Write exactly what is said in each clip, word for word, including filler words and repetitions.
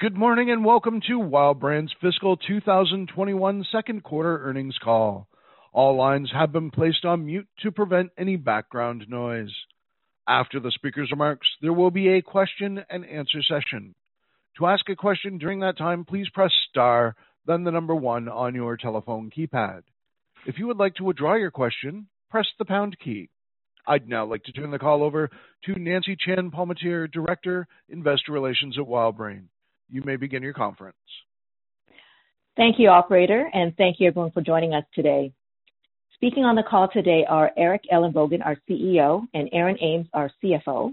Good morning and welcome to WildBrain's Fiscal twenty twenty-one Second Quarter Earnings Call. All lines have been placed on mute to prevent any background noise. After the speaker's remarks, there will be a question and answer session. To ask a question during that time, please press star, then the number one on your telephone keypad. If you would like to withdraw your question, press the pound key. I'd now like to turn the call over to Nancy Chan-Palmateer, Director, Investor Relations at WildBrain. You may begin your conference. Thank you, operator, and thank you everyone for joining us today. Speaking on the call today are Eric Ellenbogen, our C E O, and Aaron Ames, our C F O.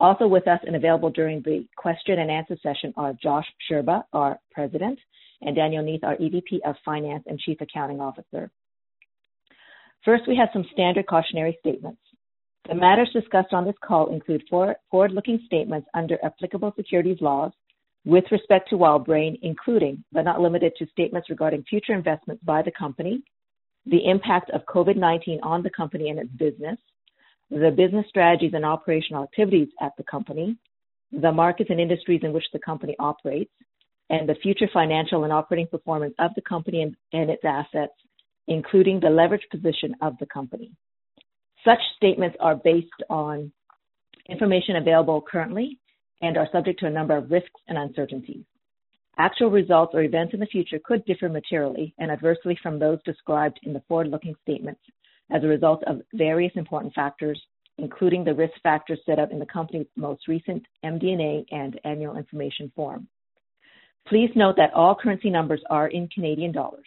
Also with us and available during the question and answer session are Josh Sherba, our President, and Daniel Neath, our E V P of Finance and Chief Accounting Officer. First, we have some standard cautionary statements. The matters discussed on this call include forward-looking statements under applicable securities laws, with respect to WildBrain, including, but not limited to, statements regarding future investments by the company, the impact of COVID nineteen on the company and its business, the business strategies and operational activities at the company, the markets and industries in which the company operates, and the future financial and operating performance of the company and, and its assets, including the leverage position of the company. Such statements are based on information available currently and are subject to a number of risks and uncertainties. Actual results or events in the future could differ materially and adversely from those described in the forward-looking statements as a result of various important factors, including the risk factors set up in the company's most recent M D and A and annual information form. Please note that all currency numbers are in Canadian dollars.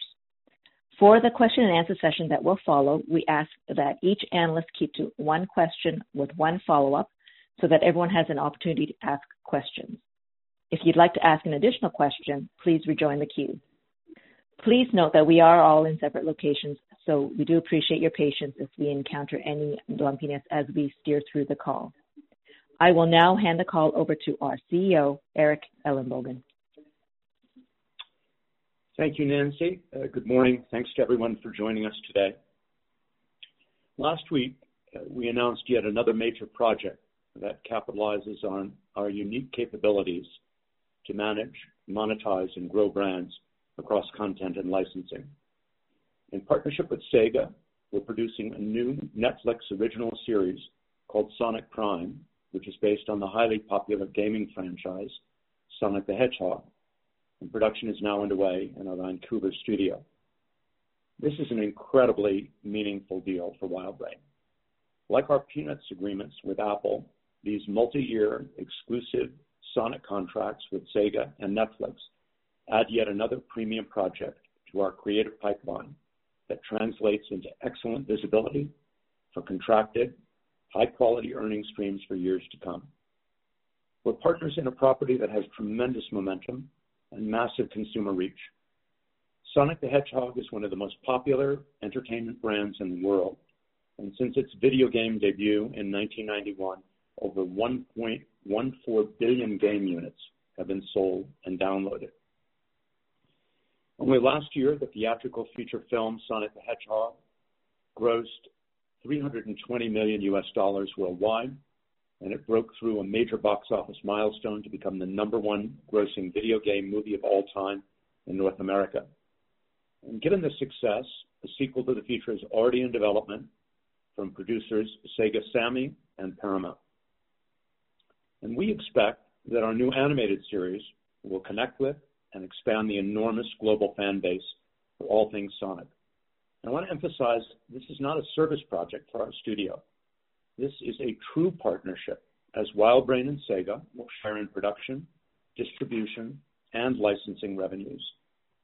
For the question and answer session that will follow, we ask that each analyst keep to one question with one follow-up, so that everyone has an opportunity to ask questions. If you'd like to ask an additional question, please rejoin the queue. Please note that we are all in separate locations, so we do appreciate your patience if we encounter any lumpiness as we steer through the call. I will now hand the call over to our C E O, Eric Ellenbogen. Thank you, Nancy. Uh, good morning. Thanks to everyone for joining us today. Last week, uh, we announced yet another major project that capitalizes on our unique capabilities to manage, monetize, and grow brands across content and licensing. In partnership with Sega, we're producing a new Netflix original series called Sonic Prime, which is based on the highly popular gaming franchise, Sonic the Hedgehog, and production is now underway in our Vancouver studio. This is an incredibly meaningful deal for WildBrain. Like our Peanuts agreements with Apple, these multi-year exclusive Sonic contracts with Sega and Netflix add yet another premium project to our creative pipeline that translates into excellent visibility for contracted, high-quality earning streams for years to come. We're partners in a property that has tremendous momentum and massive consumer reach. Sonic the Hedgehog is one of the most popular entertainment brands in the world, and since its video game debut in nineteen ninety-one, over one point one four billion game units have been sold and downloaded. Only last year, the theatrical feature film Sonic the Hedgehog grossed three hundred twenty million U S dollars worldwide, and it broke through a major box office milestone to become the number one grossing video game movie of all time in North America. And given the success, a sequel to the feature is already in development from producers Sega Sammy and Paramount. And we expect that our new animated series will connect with and expand the enormous global fan base for all things Sonic. And I want to emphasize, this is not a service project for our studio. This is a true partnership, as WildBrain and Sega will share in production, distribution, and licensing revenues.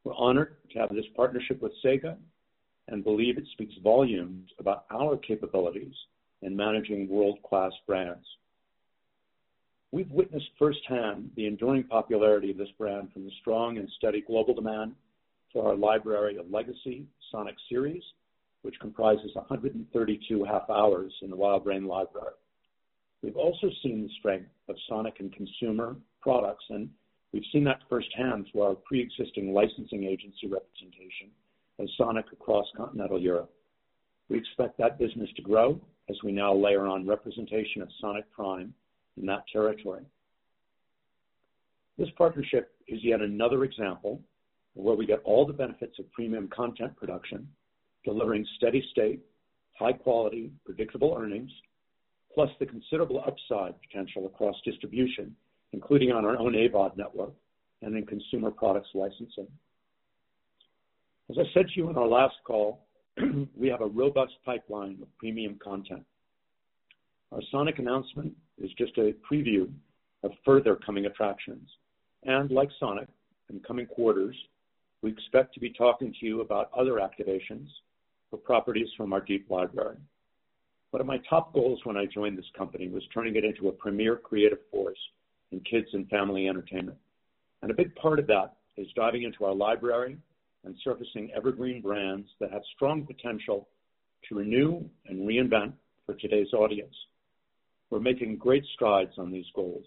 We're honored to have this partnership with Sega and believe it speaks volumes about our capabilities in managing world-class brands. We've witnessed firsthand the enduring popularity of this brand from the strong and steady global demand for our library of legacy Sonic series, which comprises one hundred thirty-two half hours in the WildBrain library. We've also seen the strength of Sonic and consumer products, and we've seen that firsthand through our pre-existing licensing agency representation of Sonic across continental Europe. We expect that business to grow as we now layer on representation of Sonic Prime in that territory. This partnership is yet another example of where we get all the benefits of premium content production, delivering steady state, high quality, predictable earnings, plus the considerable upside potential across distribution, including on our own A V O D network and in consumer products licensing. As I said to you in our last call, we have a robust pipeline of premium content. Our Sonic announcement is just a preview of further coming attractions. And like Sonic, in coming quarters, we expect to be talking to you about other activations for properties from our deep library. One of my top goals when I joined this company was turning it into a premier creative force in kids and family entertainment. And a big part of that is diving into our library and surfacing evergreen brands that have strong potential to renew and reinvent for today's audience. We're making great strides on these goals.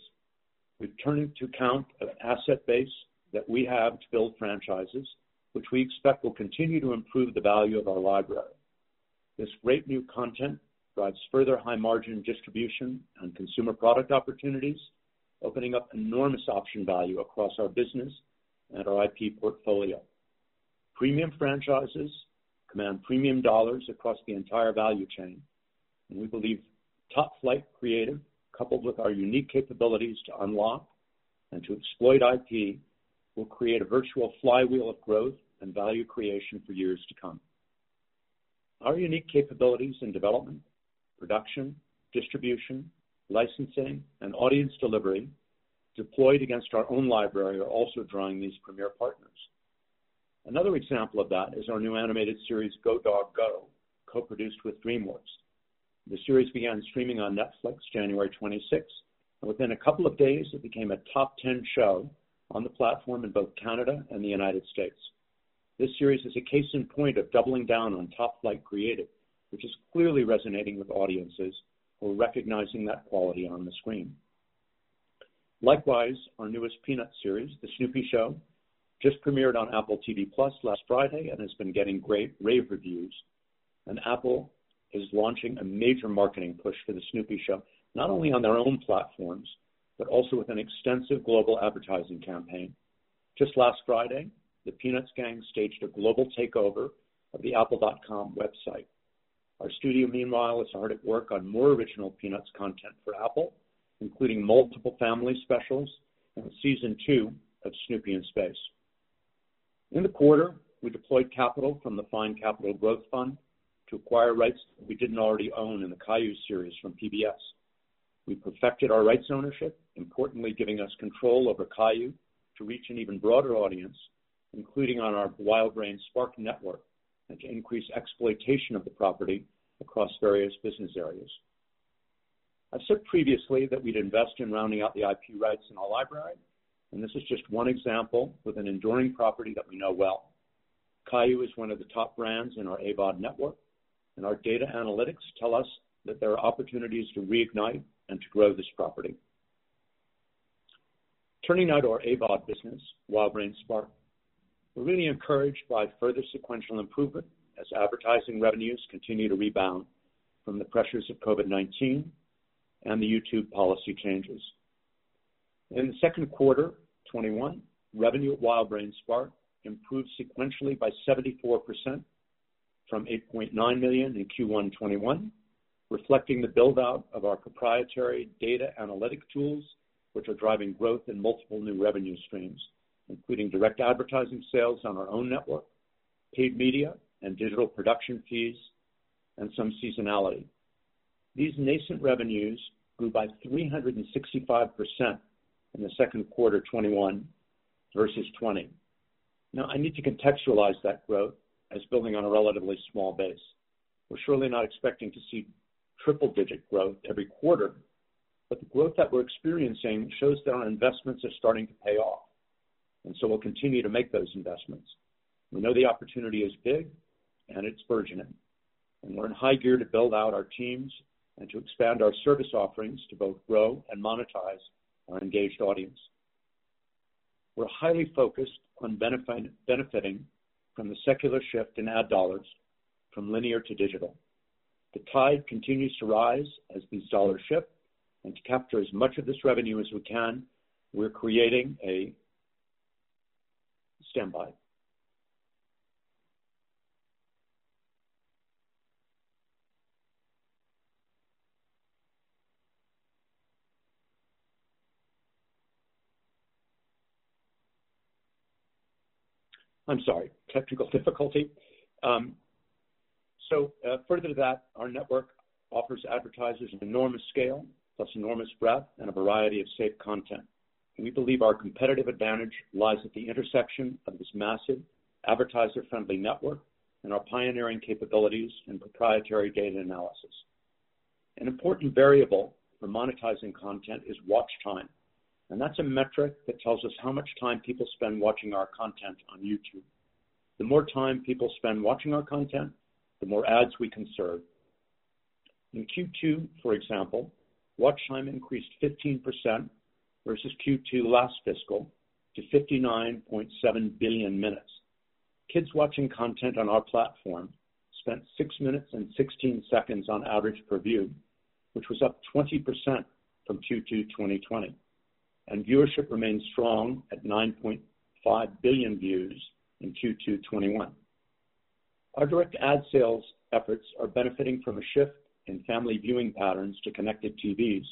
We're turning to account an asset base that we have to build franchises, which we expect will continue to improve the value of our library. This great new content drives further high-margin distribution and consumer product opportunities, opening up enormous option value across our business and our I P portfolio. Premium franchises command premium dollars across the entire value chain, and we believe top-flight creative, coupled with our unique capabilities to unlock and to exploit I P, will create a virtual flywheel of growth and value creation for years to come. Our unique capabilities in development, production, distribution, licensing, and audience delivery deployed against our own library are also drawing these premier partners. Another example of that is our new animated series, Go Dog Go, co-produced with DreamWorks. The series began streaming on Netflix January twenty-sixth, and within a couple of days, it became a top ten show on the platform in both Canada and the United States. This series is a case in point of doubling down on top-flight creative, which is clearly resonating with audiences who are recognizing that quality on the screen. Likewise, our newest Peanuts series, The Snoopy Show, just premiered on Apple T V Plus last Friday and has been getting great rave reviews. And Apple is launching a major marketing push for The Snoopy Show, not only on their own platforms, but also with an extensive global advertising campaign. Just last Friday, the Peanuts gang staged a global takeover of the Apple dot com website. Our studio, meanwhile, is hard at work on more original Peanuts content for Apple, including multiple family specials and season two of Snoopy in Space. In the quarter, we deployed capital from the Fine Capital Growth Fund to acquire rights that we didn't already own in the Caillou series from P B S. We perfected our rights ownership, importantly giving us control over Caillou to reach an even broader audience, including on our WildBrain Spark network, and to increase exploitation of the property across various business areas. I've said previously that we'd invest in rounding out the I P rights in our library, and this is just one example with an enduring property that we know well. Caillou is one of the top brands in our A V O D network, and our data analytics tell us that there are opportunities to reignite and to grow this property. Turning now to our A V O D business, WildBrain Spark. We're really encouraged by further sequential improvement as advertising revenues continue to rebound from the pressures of COVID nineteen and the YouTube policy changes. In the second quarter, twenty-one, revenue at WildBrain Spark improved sequentially by seventy-four percent from eight point nine million dollars in Q one twenty-one, reflecting the build-out of our proprietary data analytic tools, which are driving growth in multiple new revenue streams, including direct advertising sales on our own network, paid media and digital production fees, and some seasonality. These nascent revenues grew by three hundred sixty-five percent in the second quarter twenty-one versus twenty. Now, I need to contextualize that growth as building on a relatively small base. We're surely not expecting to see triple-digit growth every quarter, but the growth that we're experiencing shows that our investments are starting to pay off. And so we'll continue to make those investments. We know the opportunity is big and it's burgeoning. And we're in high gear to build out our teams and to expand our service offerings to both grow and monetize our engaged audience. We're highly focused on benefiting from the secular shift in ad dollars from linear to digital. The tide continues to rise as these dollars shift, and to capture as much of this revenue as we can, we're creating a standby. I'm sorry, technical difficulty. Um, so uh, further to that, our network offers advertisers an enormous scale, plus enormous breadth and a variety of safe content. We believe our competitive advantage lies at the intersection of this massive advertiser-friendly network and our pioneering capabilities in proprietary data analysis. An important variable for monetizing content is watch time. And that's a metric that tells us how much time people spend watching our content on YouTube. The more time people spend watching our content, the more ads we can serve. In Q two, for example, watch time increased fifteen percent versus Q two last fiscal to fifty-nine point seven billion minutes. Kids watching content on our platform spent six minutes and sixteen seconds on average per view, which was up twenty percent from Q two twenty twenty. And viewership remains strong at nine point five billion views in Q two twenty-one. Our direct ad sales efforts are benefiting from a shift in family viewing patterns to connected T Vs,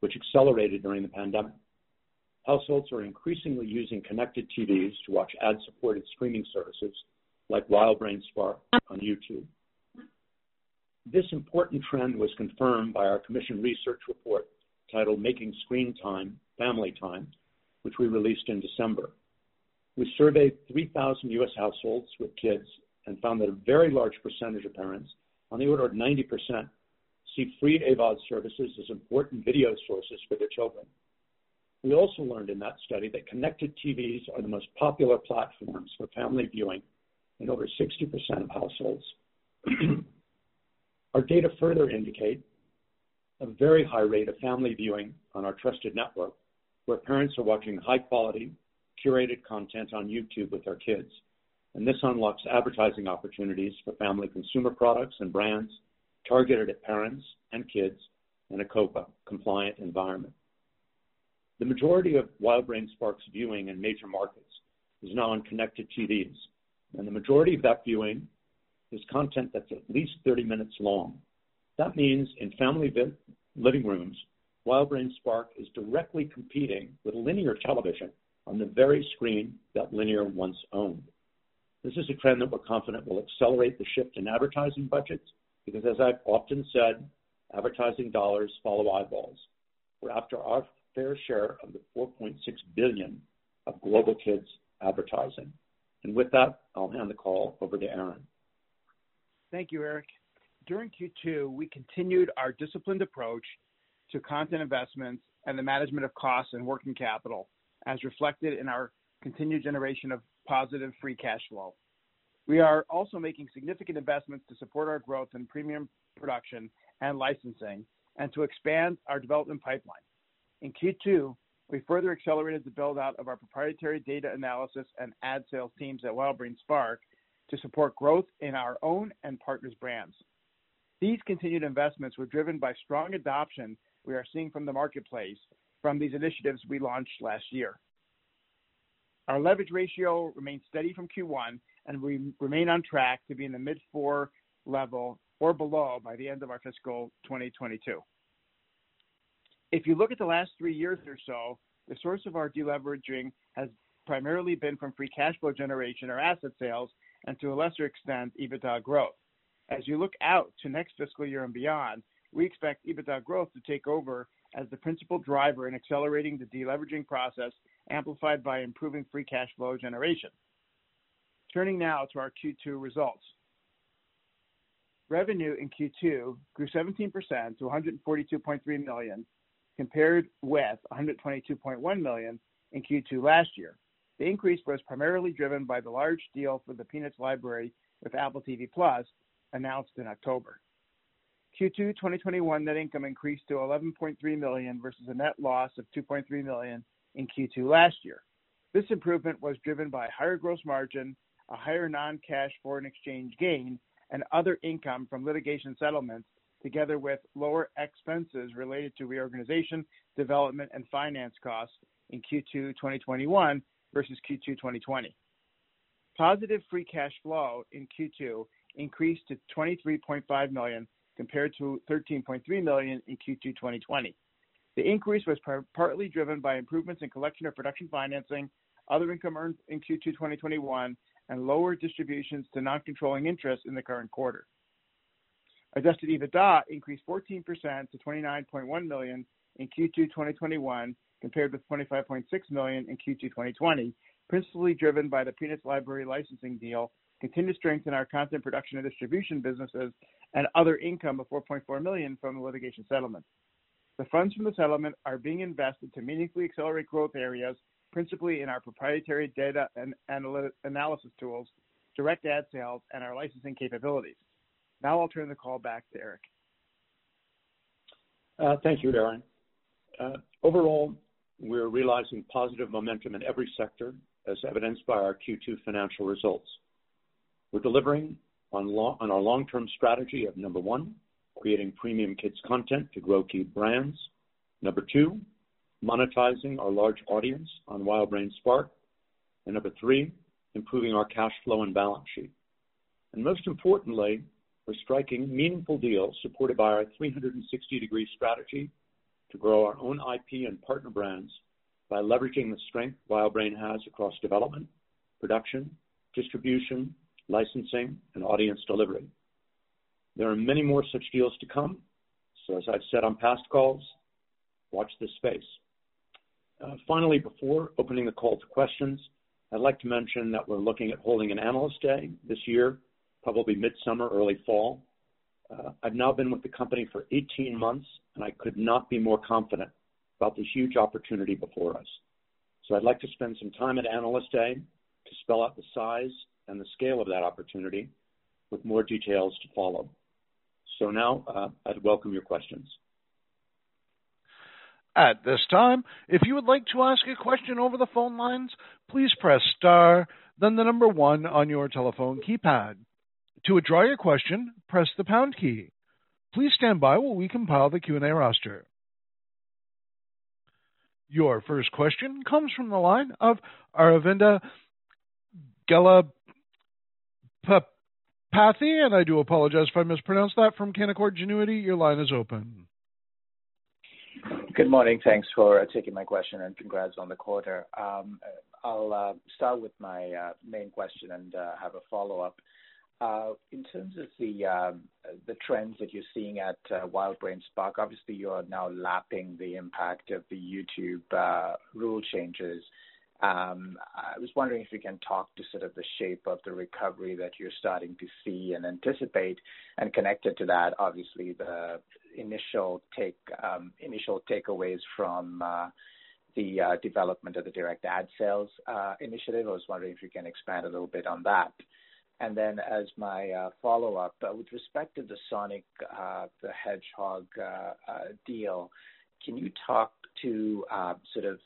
which accelerated during the pandemic. Households are increasingly using connected T Vs to watch ad-supported streaming services like WildBrain Spark on YouTube. This important trend was confirmed by our commissioned research report titled Making Screen Time Family Time, which we released in December. We surveyed three thousand U S households with kids and found that a very large percentage of parents, on the order of ninety percent, see free A VOD services as important video sources for their children. We also learned in that study that connected T Vs are the most popular platforms for family viewing in over sixty percent of households. Our data further indicate a very high rate of family viewing on our trusted network, where parents are watching high-quality, curated content on YouTube with their kids. And this unlocks advertising opportunities for family consumer products and brands targeted at parents and kids in a COPPA-compliant environment. The majority of WildBrain Spark's viewing in major markets is now on connected T Vs, and the majority of that viewing is content that's at least thirty minutes long. That means in family living rooms, WildBrain Spark is directly competing with linear television on the very screen that linear once owned. This is a trend that we're confident will accelerate the shift in advertising budgets because, as I've often said, advertising dollars follow eyeballs. We're after our fair share of the four point six billion dollars of global kids advertising. And with that, I'll hand the call over to Aaron. Thank you, Eric. During Q two, we continued our disciplined approach to content investments and the management of costs and working capital, as reflected in our continued generation of positive free cash flow. We are also making significant investments to support our growth in premium production and licensing and to expand our development pipeline. In Q two, we further accelerated the build-out of our proprietary data analysis and ad sales teams at WildBrain Spark to support growth in our own and partners' brands. These continued investments were driven by strong adoption we are seeing from the marketplace from these initiatives we launched last year. Our leverage ratio remains steady from Q one, and we remain on track to be in the mid-four level or below by the end of our fiscal twenty twenty-two. If you look at the last three years or so, the source of our deleveraging has primarily been from free cash flow generation or asset sales and, to a lesser extent, EBITDA growth. As you look out to next fiscal year and beyond, we expect EBITDA growth to take over as the principal driver in accelerating the deleveraging process, amplified by improving free cash flow generation. Turning now to our Q two results. Revenue in Q two grew seventeen percent to one hundred forty-two point three million dollars compared with one hundred twenty-two point one million dollars in Q two last year. The increase was primarily driven by the large deal for the Peanuts library with Apple T V Plus, announced in October. Q two twenty twenty-one net income increased to eleven point three million dollars versus a net loss of two point three million dollars in Q two last year. This improvement was driven by higher gross margin, a higher non-cash foreign exchange gain, and other income from litigation settlements, together with lower expenses related to reorganization, development, and finance costs in Q two twenty twenty-one versus Q two twenty twenty. Positive free cash flow in Q two increased to twenty-three point five million dollars compared to thirteen point three million dollars in Q two twenty twenty. The increase was par- partly driven by improvements in collection of production financing, other income earned in Q two twenty twenty-one, and lower distributions to non-controlling interests in the current quarter. Adjusted EBITDA increased fourteen percent to twenty-nine point one million dollars in Q two twenty twenty-one compared with twenty-five point six million dollars in Q two twenty twenty, principally driven by the Peanuts Library licensing deal, continued strength in our content production and distribution businesses, and other income of four point four million dollars from the litigation settlement. The funds from the settlement are being invested to meaningfully accelerate growth areas, principally in our proprietary data and analy- analysis tools, direct ad sales, and our licensing capabilities. Now I'll turn the call back to Eric. Uh, thank you, Darren. Uh, overall, we're realizing positive momentum in every sector, as evidenced by our Q two financial results. We're delivering on, long, on our long-term strategy of, number one, creating premium kids content to grow key brands. Number two, monetizing our large audience on WildBrain Spark. And number three, improving our cash flow and balance sheet. And most importantly, we're striking meaningful deals supported by our three sixty degree strategy to grow our own I P and partner brands by leveraging the strength WildBrain has across development, production, distribution, licensing, and audience delivery. There are many more such deals to come, so as I've said on past calls, watch this space. Uh, finally, before opening the call to questions, I'd like to mention that we're looking at holding an analyst day this year, probably midsummer, early fall. Uh, I've now been with the company for eighteen months, and I could not be more confident about the huge opportunity before us. So I'd like to spend some time at Analyst Day to spell out the size and the scale of that opportunity, with more details to follow. So now uh, I'd welcome your questions. At this time, if you would like to ask a question over the phone lines, please press star, then the number one on your telephone keypad. To withdraw your question, press the pound key. Please stand by while we compile the Q and A roster. Your first question comes from the line of Aravinda Gela-Papathy, and I do apologize if I mispronounced that, from Canaccord Genuity. Your line is open. Good morning. Thanks for uh, taking my question, and congrats on the quarter. Um, I'll uh, start with my uh, main question and uh, have a follow-up. Uh, in terms of the um, the trends that you're seeing at uh, WildBrain Spark, obviously you're now lapping the impact of the YouTube uh, rule changes. Um, I was wondering if you can talk to sort of the shape of the recovery that you're starting to see and anticipate, and connected to that, obviously, the initial take um, initial takeaways from uh, the uh, development of the direct ad sales uh, initiative. I was wondering if you can expand a little bit on that. And then as my uh, follow-up, uh, with respect to the Sonic uh, the Hedgehog uh, uh, deal, can you talk to uh, sort of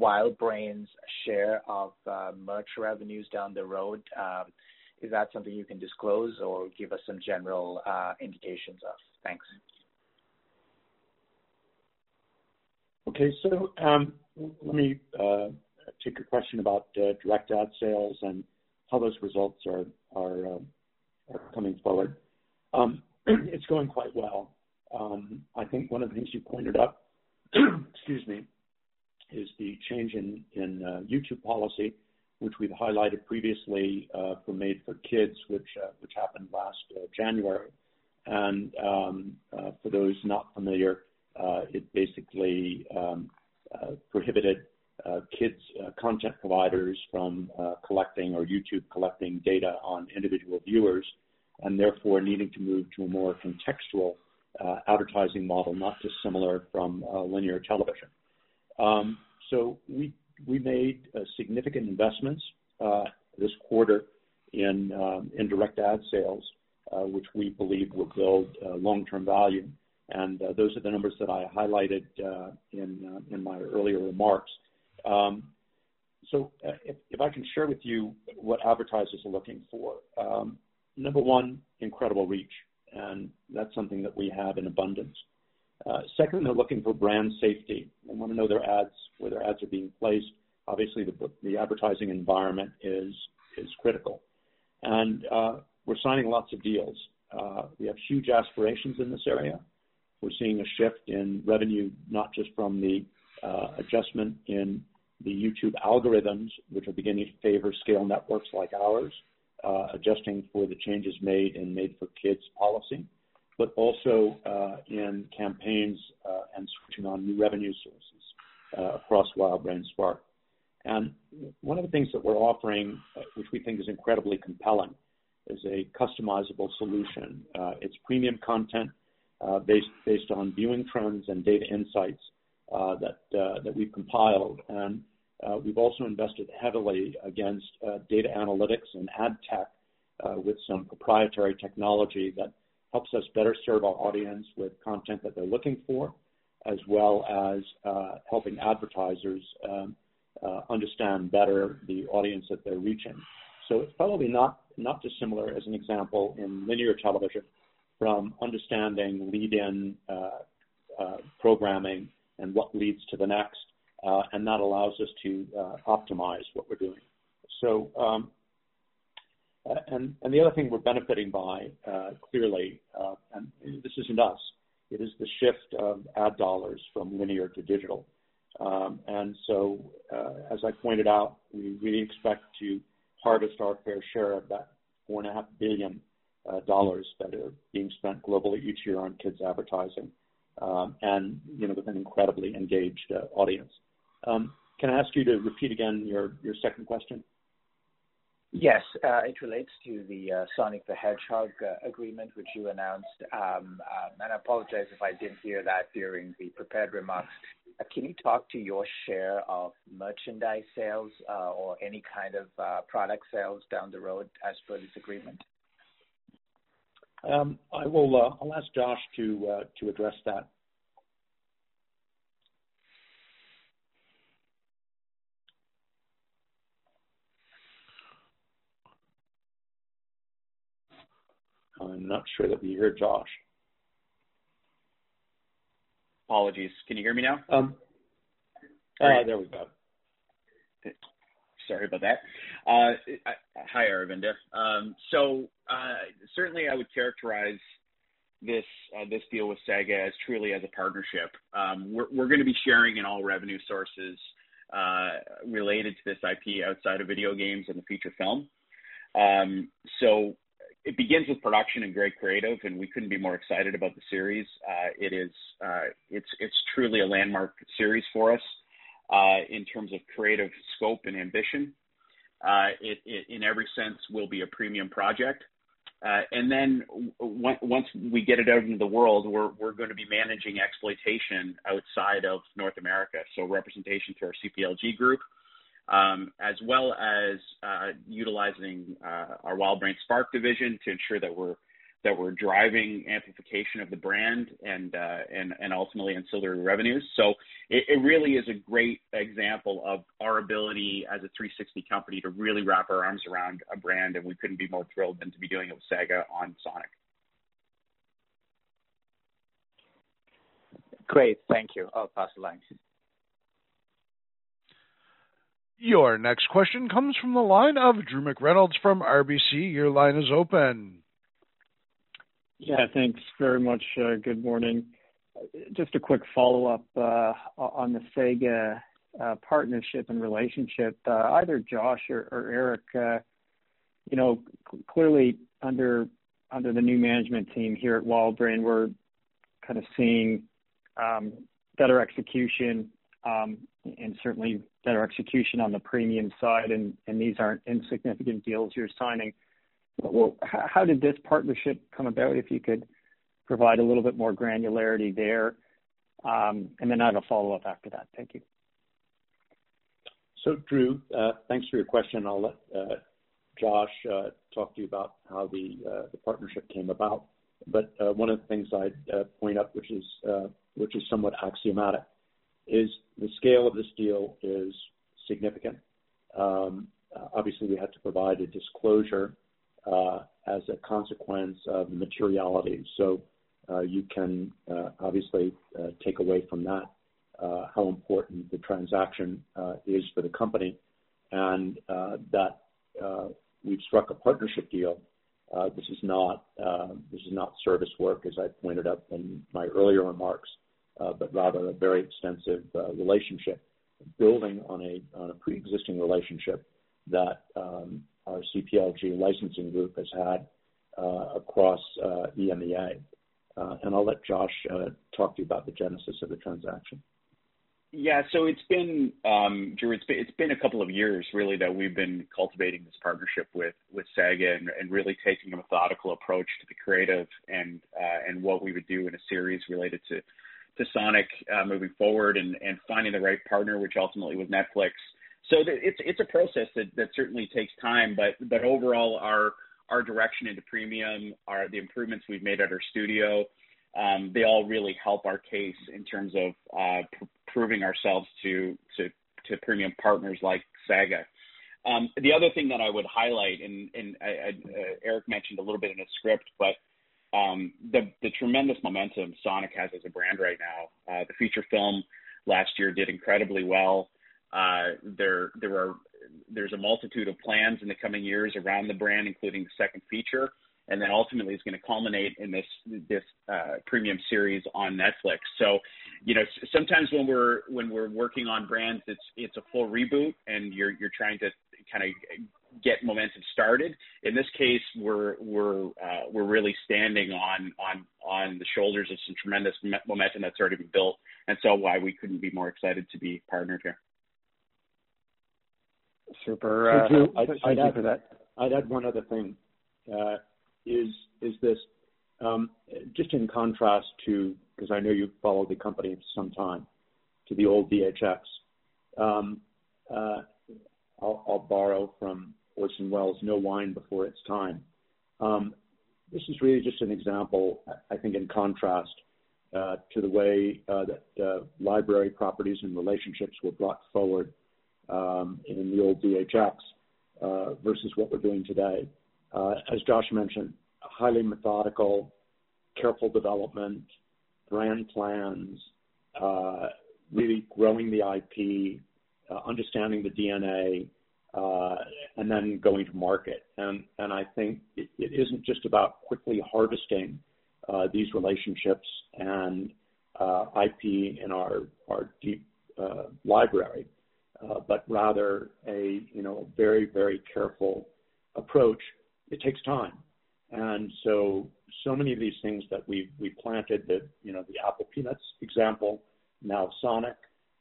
WildBrain's share of uh, merch revenues down the road? Um, is that something you can disclose or give us some general uh, indications of? Thanks. Okay, so um, let me uh, take your question about uh, direct ad sales and how those results are are, uh, are coming forward. Um, it's going quite well. Um, I think one of the things you pointed out, excuse me, is the change in, in uh, YouTube policy, which we've highlighted previously uh, for Made for Kids, which uh, which happened last uh, January. And um, uh, for those not familiar, uh, it basically um, uh, prohibited uh, kids uh, content providers from uh, collecting, or YouTube collecting, data on individual viewers, and therefore needing to move to a more contextual uh, advertising model, not dissimilar from uh, linear television. Um, so we we made uh, significant investments uh, this quarter in um, in direct ad sales, uh, which we believe will build uh, long-term value. And uh, those are the numbers that I highlighted uh, in uh, in my earlier remarks. Um, so uh, if, if I can share with you what advertisers are looking for, um, number one, incredible reach, and that's something that we have in abundance. Uh, second, they're looking for brand safety. They want to know their ads, where their ads are being placed. Obviously, the, the advertising environment is is critical. And uh, we're signing lots of deals. Uh, we have huge aspirations in this area. We're seeing a shift in revenue, not just from the uh, adjustment in the YouTube algorithms, which are beginning to favor scale networks like ours, uh, adjusting for the changes made in Made for Kids policy, but also uh, in campaigns uh, and switching on new revenue sources uh, across WildBrain Spark. And one of the things that we're offering, uh, which we think is incredibly compelling, is a customizable solution. Uh, it's premium content uh, based based on viewing trends and data insights uh, that uh, that we've compiled, and uh, we've also invested heavily against uh, data analytics and ad tech uh, with some proprietary technology that helps us better serve our audience with content that they're looking for, as well as uh, helping advertisers Um, Uh, understand better the audience that they're reaching. So it's probably not, not dissimilar, as an example, in linear television from understanding lead-in uh, uh, programming and what leads to the next, uh, and that allows us to uh, optimize what we're doing. So, um, and, and the other thing we're benefiting by, uh, clearly, uh, and this isn't us, it is the shift of ad dollars from linear to digital. Um, and so, uh, as I pointed out, we really expect to harvest our fair share of that four and a half billion uh, dollars that are being spent globally each year on kids advertising, um, and you know, with an incredibly engaged uh, audience. Um, can I ask you to repeat again your your second question? Yes, uh, it relates to the uh, Sonic the Hedgehog uh, agreement, which you announced, um, um, and I apologize if I didn't hear that during the prepared remarks. Uh, can you talk to your share of merchandise sales uh, or any kind of uh, product sales down the road as per this agreement? Um, I will. Uh, I'll ask Josh to uh, to address that. I'm not sure that we hear Josh. Apologies. Can you hear me now? Um, all right, there we go. Sorry about that. Uh, hi, Aravinda. Um, so uh, certainly I would characterize this uh, this deal with Sega as truly as a partnership. Um, we're we're going to be sharing in all revenue sources uh, related to this I P outside of video games and the feature film. Um, so it begins with production and great creative, and we couldn't be more excited about the series. Uh, it is, uh, it's, it's truly a landmark series for us uh, in terms of creative scope and ambition. Uh, it, it, in every sense, will be a premium project. Uh, and then w- once we get it out into the world, we're, we're going to be managing exploitation outside of North America. So representation through our C P L G group, Um, as well as uh, utilizing uh, our WildBrain Spark division to ensure that we're that we're driving amplification of the brand and uh, and and ultimately ancillary revenues. So it, it really is a great example of our ability as a three sixty company to really wrap our arms around a brand, and we couldn't be more thrilled than to be doing it with Sega on Sonic. Great, thank you. I'll pass the line. Your next question comes from the line of Drew McReynolds from R B C. Your line is open. Yeah, thanks very much. Uh, good morning. Just a quick follow-up uh, on the Sega uh, partnership and relationship. Uh, either Josh or, or Eric, uh, you know, c- clearly under under the new management team here at WildBrain, we're kind of seeing um, better execution um, and certainly better execution on the premium side, and, and these aren't insignificant deals you're signing. Well, how, how did this partnership come about, if you could provide a little bit more granularity there. Um, and then I have a follow-up after that. Thank you. So, Drew, uh, thanks for your question. I'll let uh, Josh uh, talk to you about how the, uh, the partnership came about. But uh, one of the things I'd uh, point up, which is uh, which is somewhat axiomatic, is the scale of this deal is significant. Um, obviously, we had to provide a disclosure uh, as a consequence of materiality. So uh, you can uh, obviously uh, take away from that uh, how important the transaction uh, is for the company, and uh, that uh, we've struck a partnership deal. Uh, this is not uh, this is not service work, as I pointed out in my earlier remarks, uh, but rather a very extensive uh, relationship, building on a on a pre-existing relationship that um, our C P L G licensing group has had uh, across uh, E M E A. Uh, and I'll let Josh uh, talk to you about the genesis of the transaction. Yeah, so it's been, um, Drew, it's been, it's been a couple of years, really, that we've been cultivating this partnership with, with Sega and, and really taking a methodical approach to the creative and uh, and what we would do in a series related to, to Sonic uh, moving forward and, and finding the right partner, which ultimately was Netflix. So th- it's it's a process that, that certainly takes time, but but overall our our direction into premium, our the improvements we've made at our studio, um, they all really help our case in terms of uh, pr- proving ourselves to, to, to premium partners like Sega. Um, the other thing that I would highlight, and, and I, I, uh, Eric mentioned a little bit in his script, but um, the, the tremendous momentum Sonic has as a brand right now. Uh, the feature film last year did incredibly well. Uh, there, there are, there's a multitude of plans in the coming years around the brand, including the second feature, and then ultimately it's going to culminate in this this uh, premium series on Netflix. So, you know, sometimes when we're when we're working on brands, it's it's a full reboot, and you're you're trying to kind of get momentum started. In this case, we're we're uh, we're really standing on on on the shoulders of some tremendous momentum that's already been built, and so why we couldn't be more excited to be partnered here. Super. Uh, Drew, I'd, I'd, add, for that. I'd add one other thing. Uh, is is this um, just in contrast to, because I know you've followed the company for some time, to the old V H X. Um, uh, I'll, I'll borrow from Orson Welles, "No wine before its time." Um, this is really just an example, I think, in contrast uh, to the way uh, that uh, library properties and relationships were brought forward Um, in the old V H X uh, versus what we're doing today. Uh, as Josh mentioned, highly methodical, careful development, brand plans, uh, really growing the I P, uh, understanding the D N A, uh, and then going to market. And, and I think it, it isn't just about quickly harvesting uh, these relationships and uh, I P in our, our deep uh, library. Uh, but rather a, you know, a very, very careful approach. It takes time. And so, so many of these things that we we planted, the, you know, the Apple Peanuts example, now Sonic,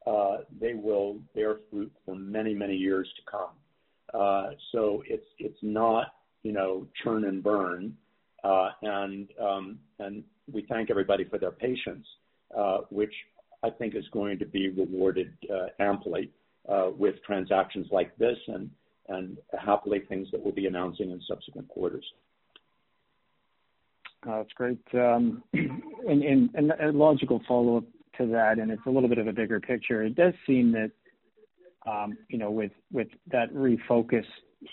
uh, they will bear fruit for many, many years to come. Uh, so it's it's not, you know, churn and burn. Uh, and, um, and we thank everybody for their patience, uh, which I think is going to be rewarded uh, amply. Uh, with transactions like this and, and happily things that we'll be announcing in subsequent quarters. Uh, that's great. Um, and, and, and a logical follow-up to that, and it's a little bit of a bigger picture. It does seem that, um, you know, with, with that refocus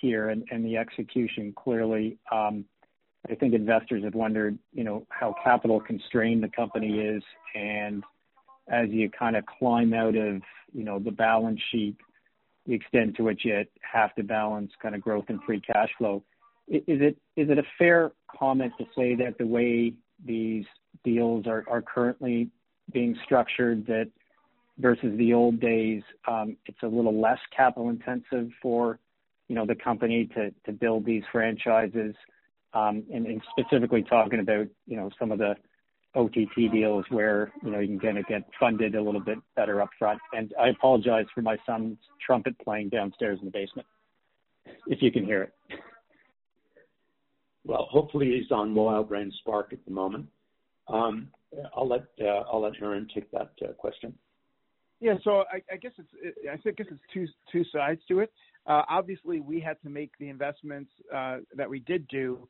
here and, and the execution clearly, um, I think investors have wondered, you know, how capital constrained the company is, and as you kind of climb out of, you know, the balance sheet, the extent to which you have to balance kind of growth and free cash flow. Is it is it a fair comment to say that the way these deals are, are currently being structured, that versus the old days, um, it's a little less capital intensive for, you know, the company to, to build these franchises, um, and, and specifically talking about, you know, some of the O T T deals where, you know, you can kind of get funded a little bit better up front. And I apologize for my son's trumpet playing downstairs in the basement, if you can hear it. Well, hopefully he's on WildBrain Spark at the moment. Um, I'll let uh, I'll let Aaron take that uh, question. Yeah, so I, I guess it's it, I think it's two two sides to it. Uh, obviously, we had to make the investments uh, that we did do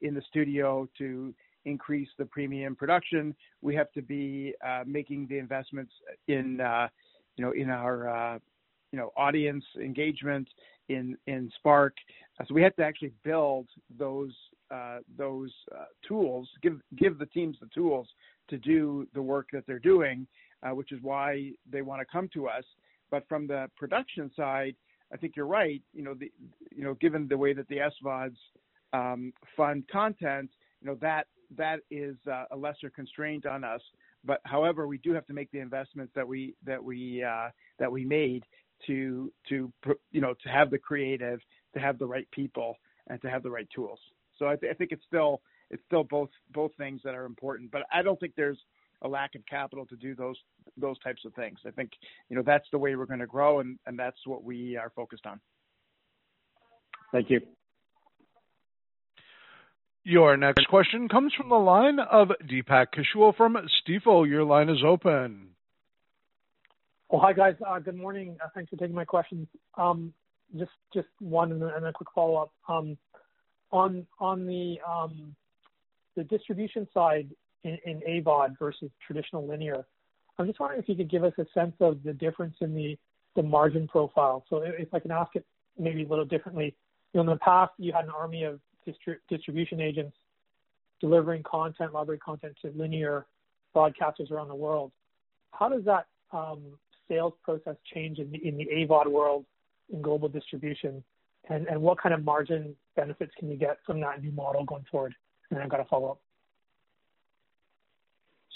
in the studio to increase the premium production. We have to be uh, making the investments in uh, you know in our uh, you know audience engagement in in Spark. Uh, so we have to actually build those uh, those uh, tools, give give the teams the tools to do the work that they're doing. Uh, which is why they want to come to us. But from the production side, I think you're right. You know, the, you know, given the way that the S VODs um, fund content, you know, that that is uh, a lesser constraint on us. But however, we do have to make the investments that we that we uh, that we made to to you know to have the creative, to have the right people, and to have the right tools. So I, th- I think it's still it's still both both things that are important. But I don't think there's a lack of capital to do those those types of things. I think, you know, that's the way we're going to grow, and, and that's what we are focused on. Thank you. Your next question comes from the line of Deepak Kishul from Stifel. Your line is open. Well, hi, guys. Uh, good morning. Uh, thanks for taking my questions. Um, just just one and a, and a quick follow-up. Um, on on the um, the distribution side, In, in A VOD versus traditional linear, I'm just wondering if you could give us a sense of the difference in the, the margin profile. So if, if I can ask it maybe a little differently, you know, in the past you had an army of distri- distribution agents delivering content, library content to linear broadcasters around the world. How does that um, sales process change in the, in the A VOD world in global distribution? And, and what kind of margin benefits can you get from that new model going forward? And I've got a follow-up.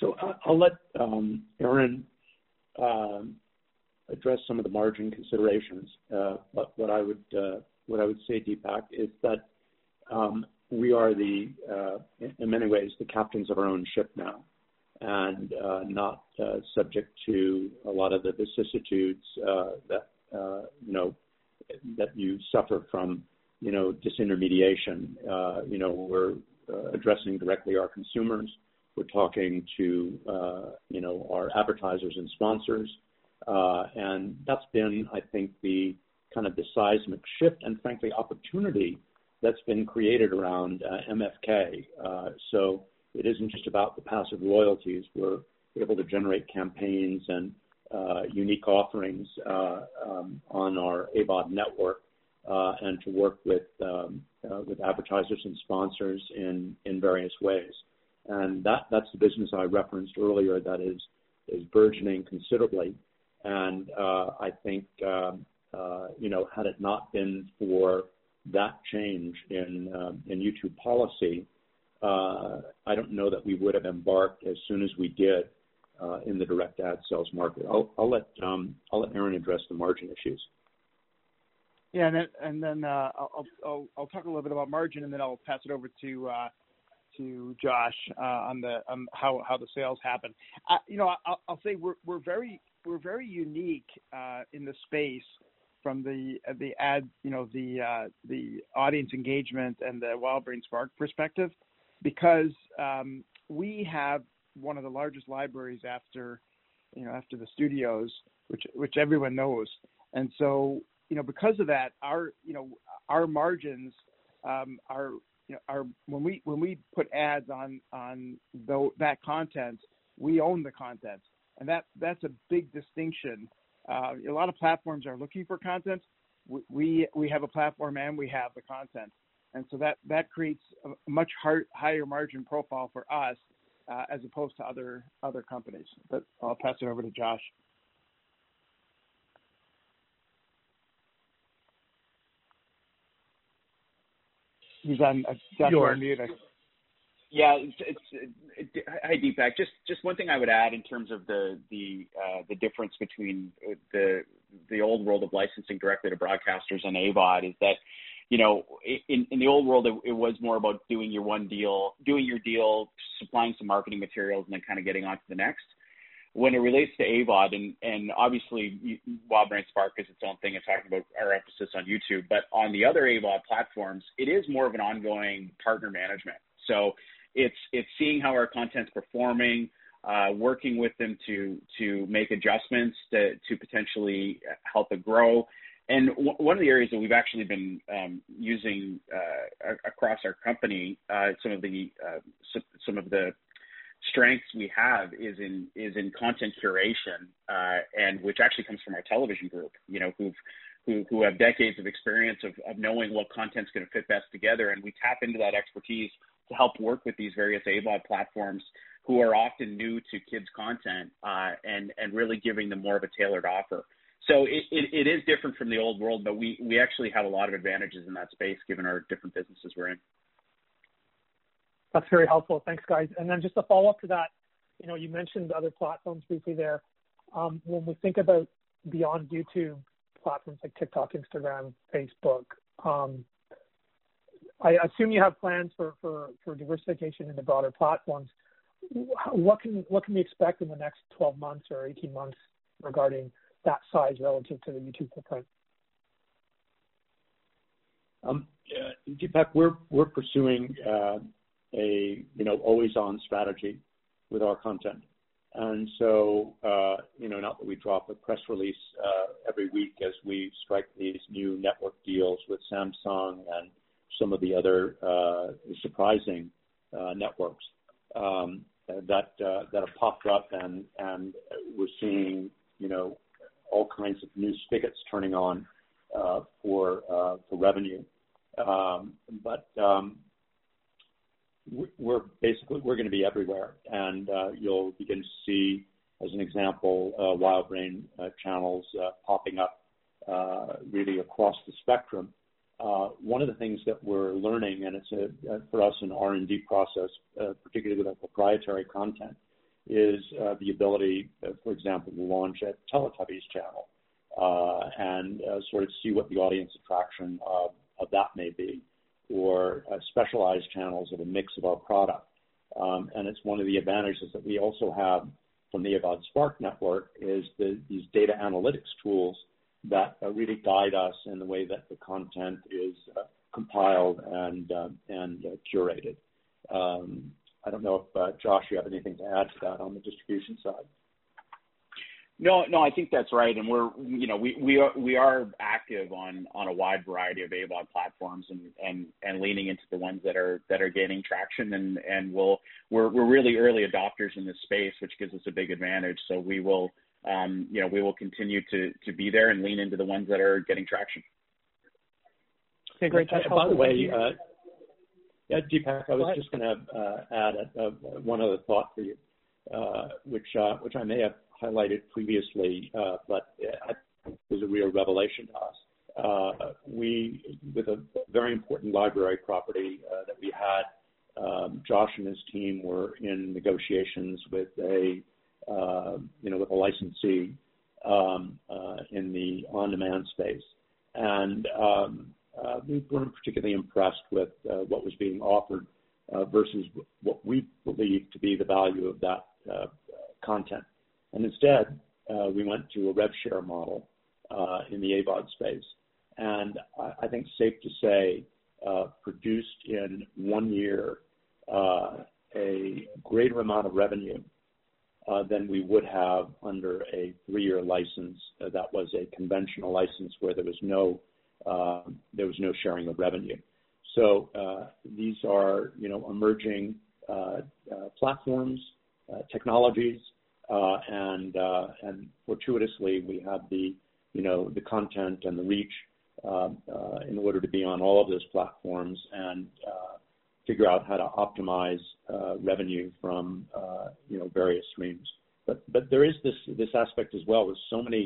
So I'll let um, Aaron um, address some of the margin considerations. Uh, but what I would uh, what I would say, Deepak, is that um, we are the uh, in many ways the captains of our own ship now, and uh, not uh, subject to a lot of the vicissitudes uh, that uh, you know that you suffer from you know disintermediation. Uh, you know we're uh, addressing directly our consumers. We're talking to, uh, you know, our advertisers and sponsors. Uh, and that's been, I think, the kind of the seismic shift and, frankly, opportunity that's been created around uh, M F K. Uh, so it isn't just about the passive royalties. We're able to generate campaigns and uh, unique offerings uh, um, on our A VOD network uh, and to work with um, uh, with advertisers and sponsors in, in various ways. And that, that's the business I referenced earlier that is is burgeoning considerably. And uh, I think, uh, uh, you know, had it not been for that change in uh, in YouTube policy, uh, I don't know that we would have embarked as soon as we did uh, in the direct ad sales market. I'll, I'll let um, I'll let Aaron address the margin issues. Yeah, and then, and then uh, I'll, I'll I'll talk a little bit about margin, and then I'll pass it over to. Uh, to Josh uh, on the um, how how the sales happen. I, you know, I'll, I'll say we're we're very we're very unique uh, in the space from the the ad you know the uh, the audience engagement and the WildBrain Spark perspective, because um, we have one of the largest libraries after you know after the studios, which which everyone knows, and so you know because of that our you know our margins um, are. You know, our, when we when we put ads on on the, that content, we own the content, and that that's a big distinction. Uh, a lot of platforms are looking for content. We we have a platform and we have the content, and so that that creates a much hard, higher margin profile for us uh, as opposed to other other companies. But I'll pass it over to Josh. He's on, Josh, on mute. Yeah, it's, it's, it, it, hi Deepak. Just just one thing I would add in terms of the the uh, the difference between the the old world of licensing directly to broadcasters and A VOD is that you know in in the old world it, it was more about doing your one deal, doing your deal, supplying some marketing materials, and then kind of getting on to the next. When it relates to A VOD, and, and obviously WildBrain Spark is its own thing and talking about our emphasis on YouTube, but on the other A VOD platforms, it is more of an ongoing partner management. So it's it's seeing how our content's performing, uh, working with them to to make adjustments to to potentially help it grow. And w- one of the areas that we've actually been um, using uh, across our company, uh, some of the uh, some, some of the strengths we have is in is in content curation, uh, and which actually comes from our television group, you know, who've who who have decades of experience of, of knowing what content's going to fit best together, and we tap into that expertise to help work with these various A VOD platforms who are often new to kids' content, uh, and and really giving them more of a tailored offer. So it, it, it is different from the old world, but we, we actually have a lot of advantages in that space given our different businesses we're in. That's very helpful. Thanks, guys. And then just a follow-up to that, you know, you mentioned other platforms briefly there. Um, when we think about beyond YouTube, platforms like TikTok, Instagram, Facebook, um, I assume you have plans for, for, for diversification into broader platforms. What can what can we expect in the next twelve months or eighteen months regarding that size relative to the YouTube footprint? Um, uh, Deepak, we're we're pursuing uh, a you know always on strategy with our content, and so uh, you know not that we drop a press release uh, every week as we strike these new network deals with Samsung and some of the other uh, surprising uh, networks um, that uh, that have popped up, and and we're seeing you know. all kinds of new spigots turning on uh, for uh, for revenue, um, but um, we're basically we're going to be everywhere, and uh, you'll begin to see, as an example, uh, WildBrain uh, channels uh, popping up uh, really across the spectrum. Uh, one of the things that we're learning, and it's a, for us an R and D process, uh, particularly with our proprietary content, is uh, the ability, uh, for example, to launch a Teletubbies channel uh, and uh, sort of see what the audience attraction of, of that may be, or uh, specialized channels of a mix of our product. Um, and it's one of the advantages that we also have from the A VOD Spark Network is the, these data analytics tools that uh, really guide us in the way that the content is uh, compiled and, uh, and uh, curated. Um, I don't know if, uh, Josh, you have anything to add to that on the distribution side. No, no, I think that's right. And we're, you know, we, we are, we are active on, on a wide variety of A VOD platforms and, and, and leaning into the ones that are, that are gaining traction, and, and we'll, we're, we're really early adopters in this space, which gives us a big advantage. So we will, um, you know, we will continue to, to be there and lean into the ones that are getting traction. Okay, great. That's By the way, uh, Yeah, Deepak, I was just going to uh, add a, a, one other thought for you, uh, which uh, which I may have highlighted previously, uh, but it was a real revelation to us. Uh, we, with a very important library property uh, that we had, um, Josh and his team were in negotiations with a uh, you know with a licensee um, uh, in the on-demand space, and um, Uh, we weren't particularly impressed with uh, what was being offered uh, versus what we believe to be the value of that uh, content. And instead, uh, we went to a rev share model uh, in the A VOD space. And I, I think safe to say, uh, produced in one year uh, a greater amount of revenue uh, than we would have under a three-year license. Uh, that was a conventional license where there was no Uh, there was no sharing of revenue. So uh, these are, you know, emerging uh, uh, platforms, uh, technologies, uh, and uh, and fortuitously we have the, you know, the content and the reach uh, uh, in order to be on all of those platforms and uh, figure out how to optimize uh, revenue from, uh, you know, various streams. But but there is this this aspect as well with so many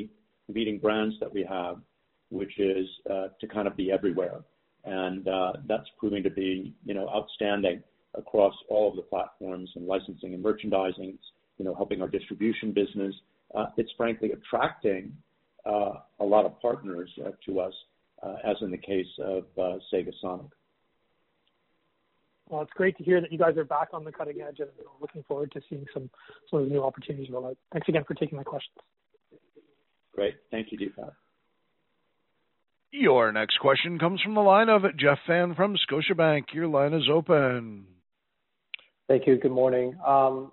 leading brands that we have, which is uh, to kind of be everywhere. And uh, that's proving to be, you know, outstanding across all of the platforms and licensing and merchandising, you know, helping our distribution business. Uh, it's frankly attracting uh, a lot of partners uh, to us, uh, as in the case of uh, Sega Sonic. Well, it's great to hear that you guys are back on the cutting edge, and we're looking forward to seeing some, some of the new opportunities. Thanks again for taking my questions. Great. Thank you, Deepak. Your next question comes from the line of Jeff Fan from Scotiabank. Your line is open. Thank you. Good morning. Um,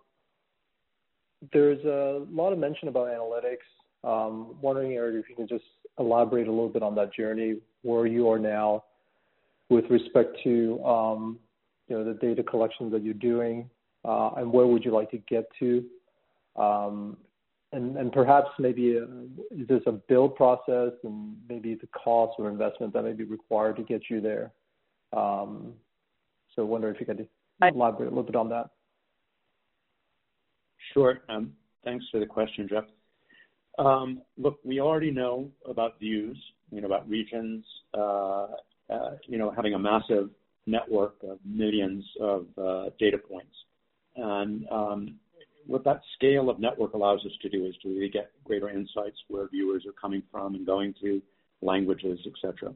there's a lot of mention about analytics. Um, wondering, Eric, if you can just elaborate a little bit on that journey, where you are now with respect to um, you know, the data collection that you're doing, uh, and where would you like to get to? Um, and, and perhaps maybe a, is this a build process and maybe the cost or investment that may be required to get you there? Um, so I wonder if you could elaborate a little bit on that. Sure. Um, thanks for the question, Jeff. Um, look, we already know about views, you know, about regions, uh, uh, you know, having a massive network of millions of uh, data points. And um, what that scale of network allows us to do is to really get greater insights where viewers are coming from and going to, languages, et cetera.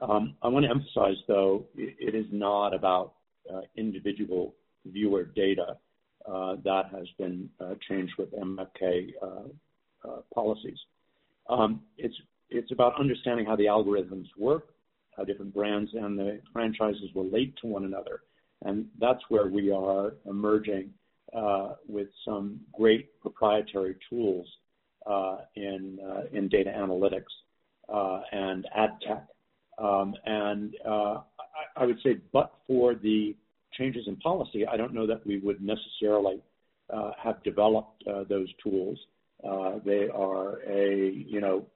Um, I want to emphasize, though, it, it is not about uh, individual viewer data uh, that has been uh, changed with M F K uh, Uh, policies. Um, it's it's about understanding how the algorithms work, how different brands and the franchises relate to one another, and that's where we are emerging uh, with some great proprietary tools uh, in uh, in data analytics uh, and ad tech. Um, and uh, I, I would say, but for the changes in policy, I don't know that we would necessarily uh, have developed uh, those tools. Uh, they are a, you know,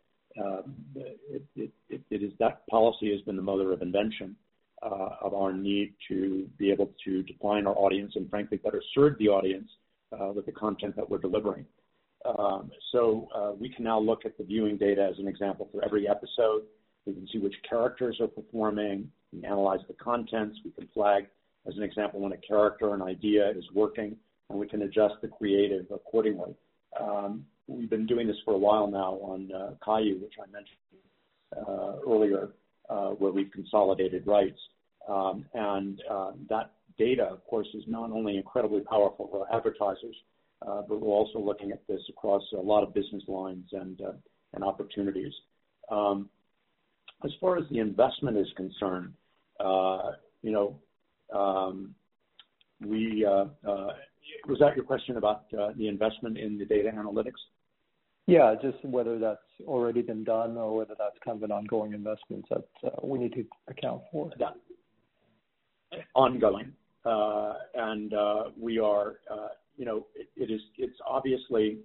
uh, it, it, it is that policy has been the mother of invention uh, of our need to be able to define our audience and, frankly, better serve the audience uh, with the content that we're delivering. Um, so uh, we can now look at the viewing data as an example for every episode. We can see which characters are performing. We can analyze the contents. We can flag, as an example, when a character or an idea is working, and we can adjust the creative accordingly. Um, we've been doing this for a while now on uh, Caillou, which I mentioned uh, earlier, uh, where we've consolidated rights. Um, and uh, that data, of course, is not only incredibly powerful for advertisers, uh, but we're also looking at this across a lot of business lines and, uh, and opportunities. Um, as far as the investment is concerned, uh, you know, um, we uh, uh, was that your question about uh, the investment in the data analytics? Yeah, just whether that's already been done or whether that's kind of an ongoing investment that uh, we need to account for. That. Ongoing. Uh, and uh, we are, uh, you know, it, it is, it's obviously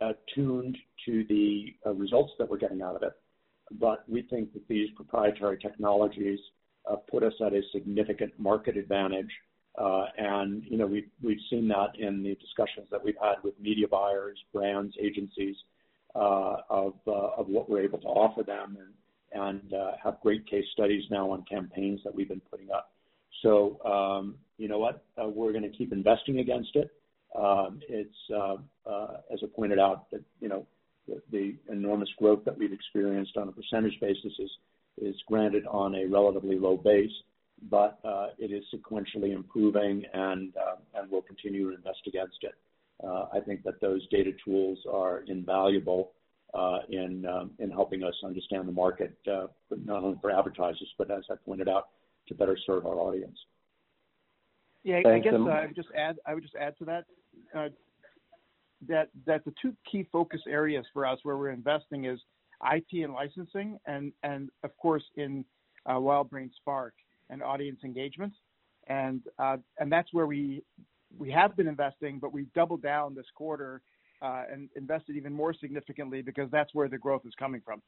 uh, tuned to the uh, results that we're getting out of it. But we think that these proprietary technologies uh, put us at a significant market advantage. Uh, and, you know, we've, we've seen that in the discussions that we've had with media buyers, brands, agencies, uh, of, uh, of what we're able to offer them, and, and uh, have great case studies now on campaigns that we've been putting up. So, um, you know what, uh, we're going to keep investing against it. Um, it's, uh, uh, as I pointed out, that, you know, the, the enormous growth that we've experienced on a percentage basis is, is granted on a relatively low base. But uh, it is sequentially improving, and uh, and we'll continue to invest against it. Uh, I think that those data tools are invaluable uh, in um, in helping us understand the market, uh, not only for advertisers, but as I pointed out, to better serve our audience. Yeah, Thanks. I guess uh, I would just add. I would just add to that uh, that that the two key focus areas for us where we're investing is I P and licensing, and and of course in uh, WildBrain Spark and audience engagement, and uh, and that's where we we have been investing, but we've doubled down this quarter uh, and invested even more significantly because that's where the growth is coming from.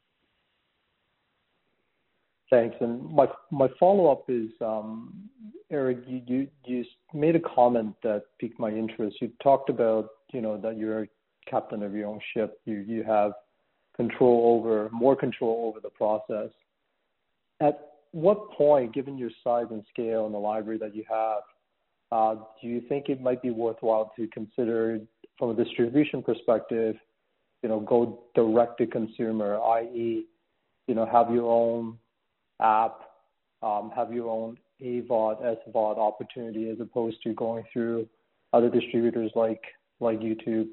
Thanks. And my my follow up is, um, Eric, you, you you made a comment that piqued my interest. You talked about you know that you're captain of your own ship. You you have control over more control over the process. At what point, given your size and scale and the library that you have, uh, do you think it might be worthwhile to consider, from a distribution perspective, you know, go direct to consumer, that is, you know, have your own app, um, have your own A V O D, S V O D opportunity, as opposed to going through other distributors like like YouTube?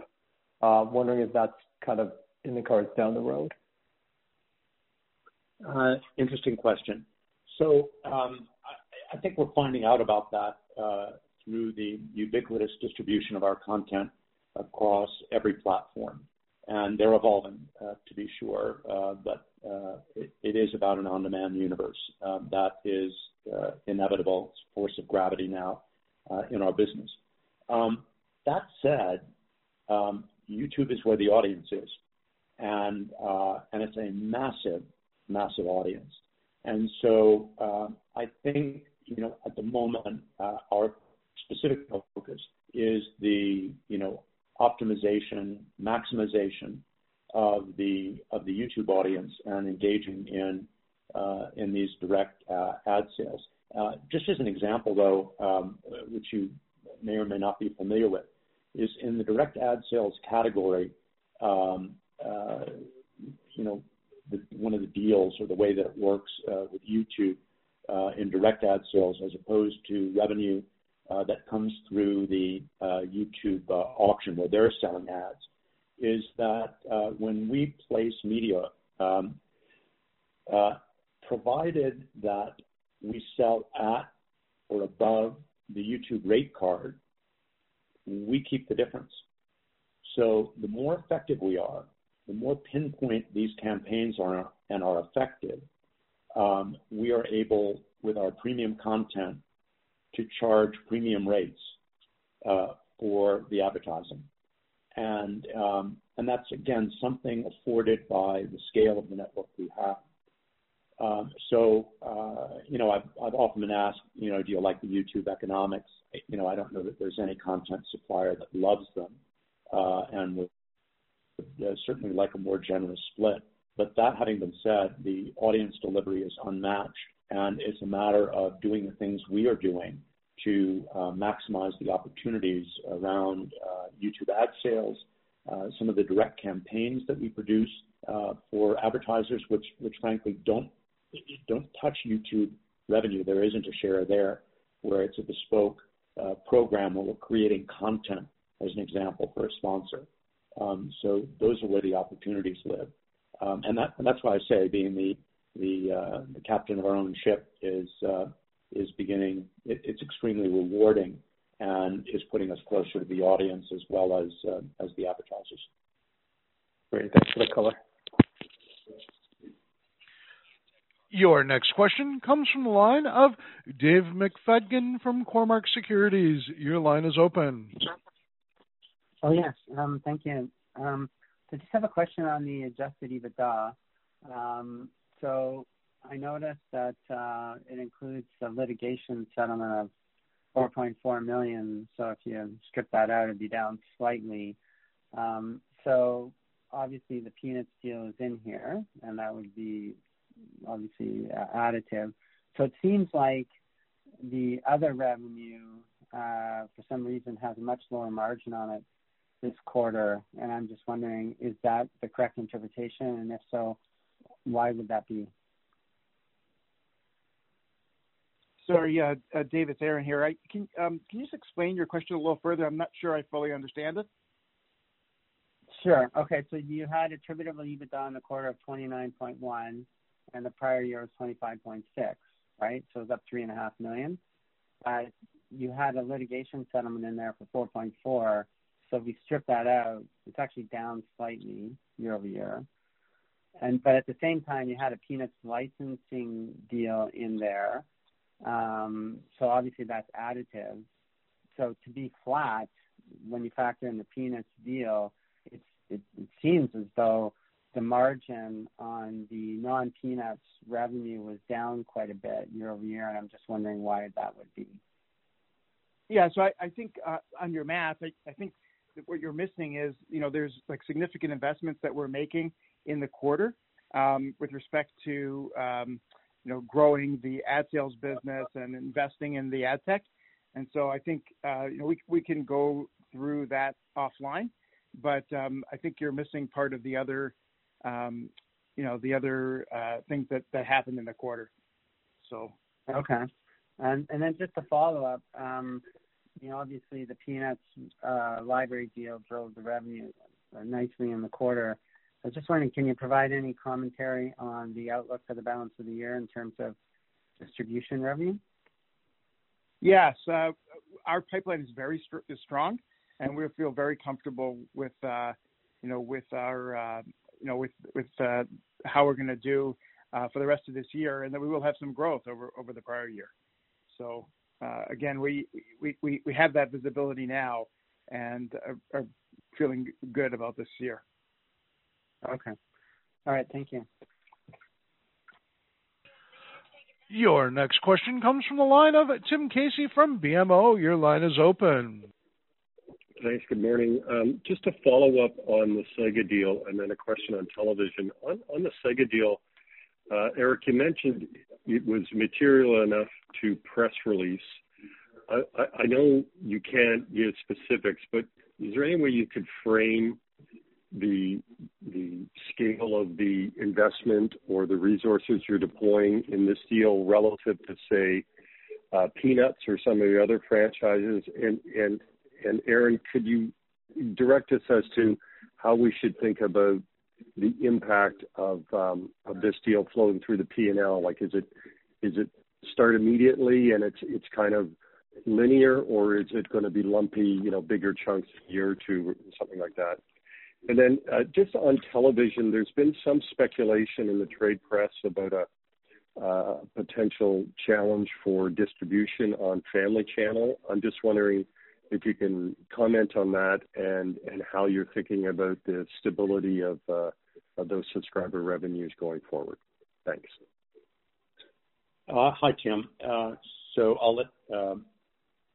Uh, wondering if that's kind of in the cards down the road. Uh, interesting question. So um, I, I think we're finding out about that uh, through the ubiquitous distribution of our content across every platform. And they're evolving, uh, to be sure, uh, but uh, it, it is about an on-demand universe. Uh, that is uh, inevitable. It's a force of gravity now uh, in our business. Um, that said, um, YouTube is where the audience is, and uh, and it's a massive, massive audience. And so uh, I think, you know, at the moment, uh, our specific focus is the, you know, optimization, maximization of the of the YouTube audience and engaging in uh, in these direct uh, ad sales. Uh, just as an example, though, um, which you may or may not be familiar with, is in the direct ad sales category. Um, uh, you know, the, one of the deals or the way that it works uh, with YouTube uh, in direct ad sales, as opposed to revenue Uh, that comes through the uh, YouTube uh, auction where they're selling ads, is that uh, when we place media, um, uh, provided that we sell at or above the YouTube rate card, we keep the difference. So the more effective we are, the more pinpoint these campaigns are and are effective, um, we are able, with our premium content, to charge premium rates uh, for the advertising. And um, and that's, again, something afforded by the scale of the network we have. Um, so, uh, you know, I've, I've often been asked, you know, do you like the YouTube economics? You know, I don't know that there's any content supplier that loves them uh, and would uh, certainly like a more generous split. But that having been said, the audience delivery is unmatched. And it's a matter of doing the things we are doing to uh, maximize the opportunities around uh, YouTube ad sales, uh, some of the direct campaigns that we produce uh, for advertisers, which, which frankly don't don't touch YouTube revenue. There isn't a share there, where it's a bespoke uh, program where we're creating content, as an example, for a sponsor. Um, so those are where the opportunities live, um, and that and that's why I say being the The, uh, the captain of our own ship is uh, is beginning. It, it's extremely rewarding and is putting us closer to the audience as well as uh, as the advertisers. Great, thanks for the color. Your next question comes from the line of Dave McFadgen from Cormark Securities. Your line is open. Oh yes, um, thank you. Um, I just have a question on the adjusted EBITDA. Um, So I noticed that uh, it includes a litigation settlement of four point four million dollars. So if you strip that out, it'd be down slightly. Um, so obviously the Peanuts deal is in here, and that would be obviously uh, additive. So it seems like the other revenue, uh, for some reason, has a much lower margin on it this quarter. And I'm just wondering, is that the correct interpretation? And if so, why would that be? Sorry, uh, uh, Dave, it's Aaron here. I, can, um, can you just explain your question a little further? I'm not sure I fully understand it. Sure. Okay, so you had attributable EBITDA in the quarter of twenty-nine point one, and the prior year was twenty-five point six, right? So it was up three point five million dollars. Uh, you had a litigation settlement in there for four point four, so if we strip that out, it's actually down slightly year over year. And but at the same time, you had a Peanuts licensing deal in there, um, so obviously that's additive. So to be flat, when you factor in the Peanuts deal, it's, it, it seems as though the margin on the non-Peanuts revenue was down quite a bit year over year, and I'm just wondering why that would be. Yeah, so I, I think uh, on your math, I, I think that what you're missing is, you know, there's like significant investments that we're making in the quarter um, with respect to, um, you know, growing the ad sales business and investing in the ad tech. And so I think, uh, you know, we, we can go through that offline, but um, I think you're missing part of the other, um, you know, the other uh, things that, that happened in the quarter. So. Okay. And, and then just a follow up, um, you know, obviously the Peanuts uh, library deal drove the revenue nicely in the quarter. I was just wondering, can you provide any commentary on the outlook for the balance of the year in terms of distribution revenue? Yes. Uh, our pipeline is very st- is strong, and we feel very comfortable with, uh, you know, with our, uh, you know, with with uh, how we're going to do uh, for the rest of this year, and that we will have some growth over, over the prior year. So uh, again, we, we we we have that visibility now, and are, are feeling good about this year. Okay. All right. Thank you. Your next question comes from the line of Tim Casey from B M O. Your line is open. Thanks. Good morning. Um, just to follow up on the Sega deal and then a question on television. On, on the Sega deal, uh, Eric, you mentioned it was material enough to press release. I, I, I know you can't give specifics, but is there any way you could frame the the scale of the investment or the resources you're deploying in this deal relative to, say, uh, Peanuts or some of the other franchises? And, and, and Aaron, could you direct us as to how we should think about the impact of um, of this deal flowing through the P and L? Like, is it is it start immediately and it's it's kind of linear, or is it going to be lumpy, you know, bigger chunks a year or two, something like that? And then uh, just on television, there's been some speculation in the trade press about a uh, potential challenge for distribution on Family Channel. I'm just wondering if you can comment on that and, and how you're thinking about the stability of, uh, of those subscriber revenues going forward. Thanks. Uh, hi, Tim. Uh, so I'll let um,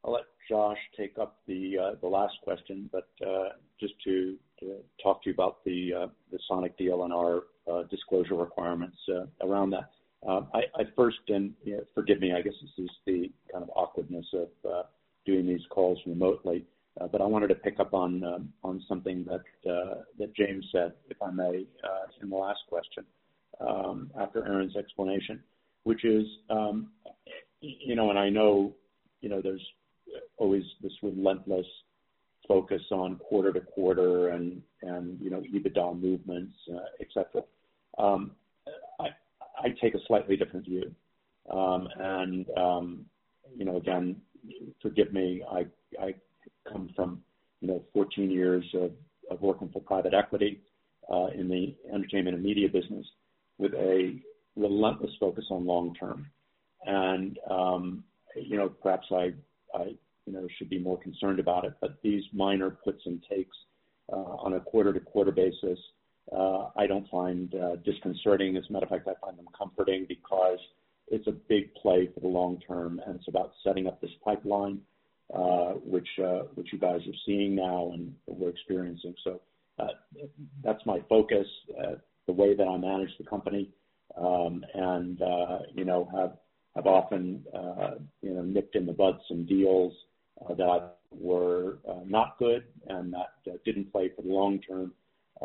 I'll let Josh take up the uh, the last question, but uh, just to talk to you about the uh, the Sonic deal and our uh, disclosure requirements uh, around that. Uh, I, I first, and you know, forgive me, I guess this is the kind of awkwardness of uh, doing these calls remotely, uh, but I wanted to pick up on um, on something that uh, that James said, if I may, uh, in the last question um, after Aaron's explanation, which is, um, you know, and I know, you know, there's always this relentless focus on quarter to quarter and, and you know, EBITDA movements, uh, et cetera. Um, I, I take a slightly different view. Um, and, um, you know, again, forgive me, I I come from, you know, fourteen years of, of working for private equity uh, in the entertainment and media business with a relentless focus on long term. And, um, you know, perhaps I, I you know, should be more concerned about it. But these minor puts and takes uh, on a quarter-to-quarter basis, uh, I don't find uh, disconcerting. As a matter of fact, I find them comforting because it's a big play for the long term, and it's about setting up this pipeline, uh, which uh, which you guys are seeing now and we're experiencing. So uh, that's my focus, uh, the way that I manage the company, um, and, uh, you know, have, have often, uh, you know, nipped in the bud some deals Uh, that were uh, not good and that uh, didn't play for the long term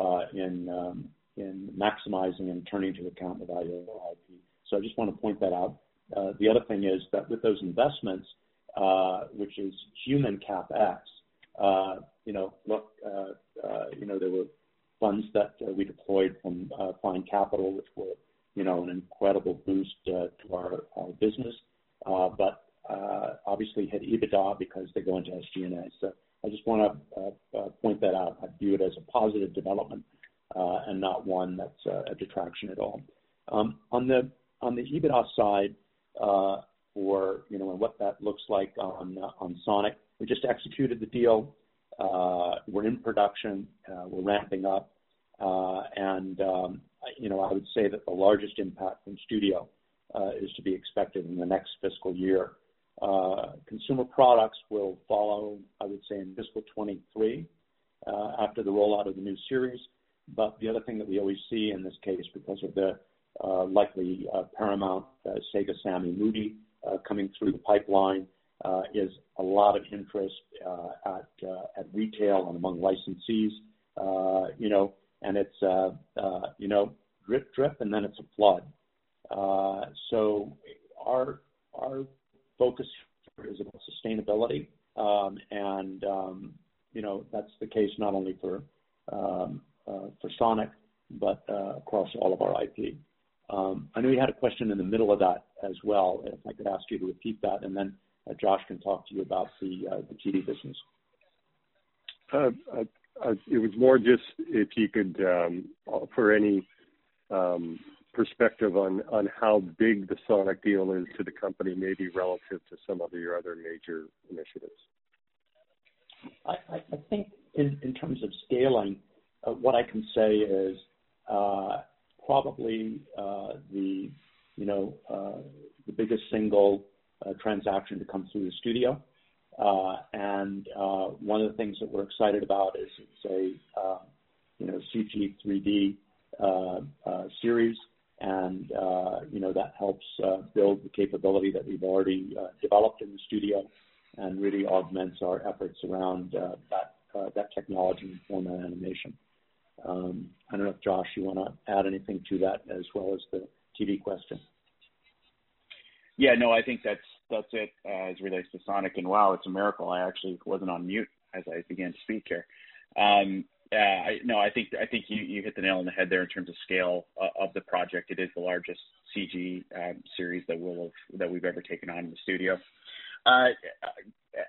uh, in um, in maximizing and turning to account the value of our I P. So I just want to point that out. Uh, the other thing is that with those investments, uh, which is human CapEx, uh, you know, look, uh, uh, you know, there were funds that uh, we deployed from uh, Fine Capital, which were, you know, an incredible boost uh, to our, our business, uh, but Uh, obviously hit EBITDA because they go into S G and A. So I just want to uh, uh, point that out. I view it as a positive development uh, and not one that's uh, a detraction at all. Um, on the on the EBITDA side, uh, for you know and what that looks like on uh, on Sonic, we just executed the deal. Uh, we're in production. Uh, we're ramping up, uh, and um, you know I would say that the largest impact from studio uh, is to be expected in the next fiscal year. Uh, consumer products will follow, I would say, in fiscal twenty-three uh, after the rollout of the new series. But the other thing that we always see in this case, because of the uh, likely uh, Paramount uh, Sega Sammy movie uh, coming through the pipeline, uh, is a lot of interest uh, at uh, at retail and among licensees. Uh, you know, and it's uh, uh, you know drip drip, and then it's a flood. Uh, so our our focus is about sustainability, um, and um, you know that's the case not only for um, uh, for Sonic, but uh, across all of our I P. Um, I know you had a question in the middle of that as well. If I could ask you to repeat that, and then uh, Josh can talk to you about the uh, the T V business. Uh, I, I, it was more just if you could um, offer any um, perspective on, on how big the Sonic deal is to the company, maybe relative to some of your other major initiatives. I, I think in, in terms of scaling, uh, what I can say is uh, probably uh, the you know uh, the biggest single uh, transaction to come through the studio. Uh, and uh, one of the things that we're excited about is it's a uh, you know C G three D uh, uh, series, and uh, you know that helps uh, build the capability that we've already uh, developed in the studio, and really augments our efforts around uh, that uh, that technology and format animation. Um, I don't know if Josh, you want to add anything to that as well as the T V question. Yeah, no, I think that's that's it uh, as it relates to Sonic. And wow, it's a miracle. I actually wasn't on mute as I began to speak here. Um, uh, I, no, I think I think you, you hit the nail on the head there in terms of scale uh, of the project. It is the largest C G um, series that we'll have, that we've ever taken on in the studio. Uh,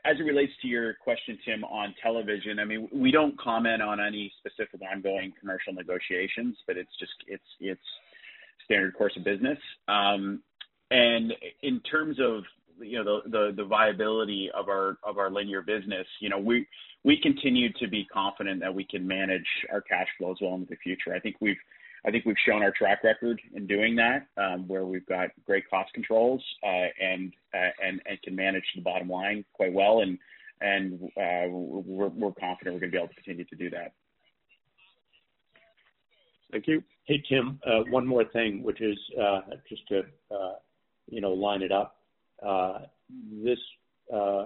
as it relates to your question, Tim, on television, I mean, we don't comment on any specific ongoing commercial negotiations, but it's just it's it's standard course of business. Um, and in terms of you know the, the the viability of our of our linear business, you know, we we continue to be confident that we can manage our cash flows well into the future. I think we've I think we've shown our track record in doing that, um, where we've got great cost controls uh, and, uh, and and can manage the bottom line quite well, and and uh, we're, we're confident we're going to be able to continue to do that. Thank you. Hey Tim, uh, one more thing, which is uh, just to uh, you know line it up. Uh, this uh, uh,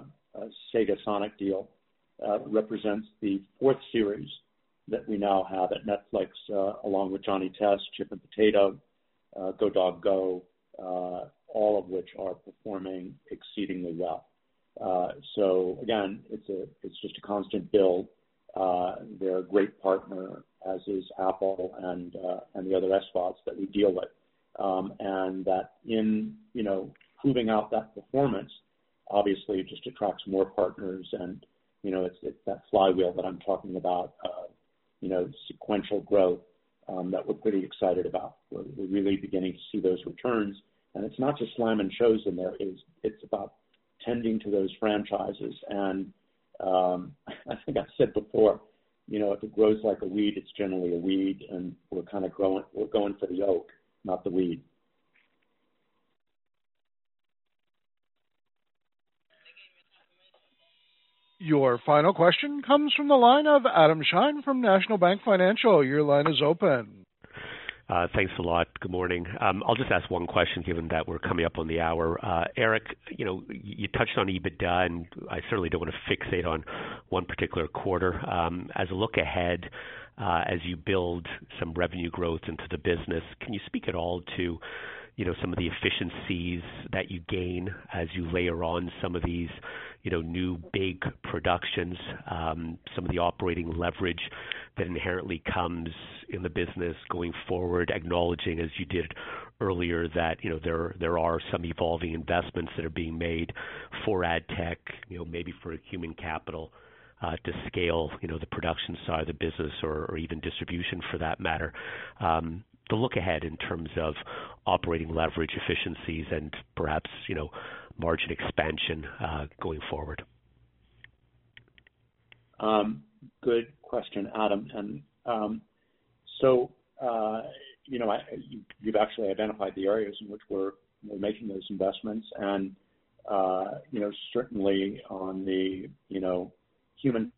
Sega Sonic deal uh, represents the fourth series that we now have at Netflix, uh, along with Johnny Test, Chip and Potato, uh, Go Dog Go, uh, all of which are performing exceedingly well. Uh, so again, it's a it's just a constant build. Uh, they're a great partner, as is Apple and uh, and the other S VODs that we deal with, um, and that in you know proving out that performance, obviously it just attracts more partners, and you know it's it's that flywheel that I'm talking about. Uh, you know, sequential growth um, that we're pretty excited about. We're, we're really beginning to see those returns. And it's not just slamming shows in there. It's, it's about tending to those franchises. And um, I think I've said before, you know, if it grows like a weed, it's generally a weed. And we're kind of growing, we're going for the oak, not the weed. Your final question comes from the line of Adam Shine from National Bank Financial. Your line is open. Uh, thanks a lot. Good morning. Um, I'll just ask one question, given that we're coming up on the hour. Uh, Eric, you know, you touched on EBITDA, and I certainly don't want to fixate on one particular quarter. Um, as a look ahead, uh, as you build some revenue growth into the business, can you speak at all to, you know, some of the efficiencies that you gain as you layer on some of these, you know, new big productions, um, some of the operating leverage that inherently comes in the business going forward, acknowledging, as you did earlier, that, you know, there there are some evolving investments that are being made for ad tech, you know, maybe for human capital uh, to scale, you know, the production side of the business, or, or even distribution for that matter. Um, the look ahead in terms of operating leverage efficiencies and perhaps, you know, margin expansion uh, going forward? Um, good question, Adam. And um, so, uh, you know, I, you've actually identified the areas in which we're, we're making those investments. And, uh, you know, certainly on the, you know, human,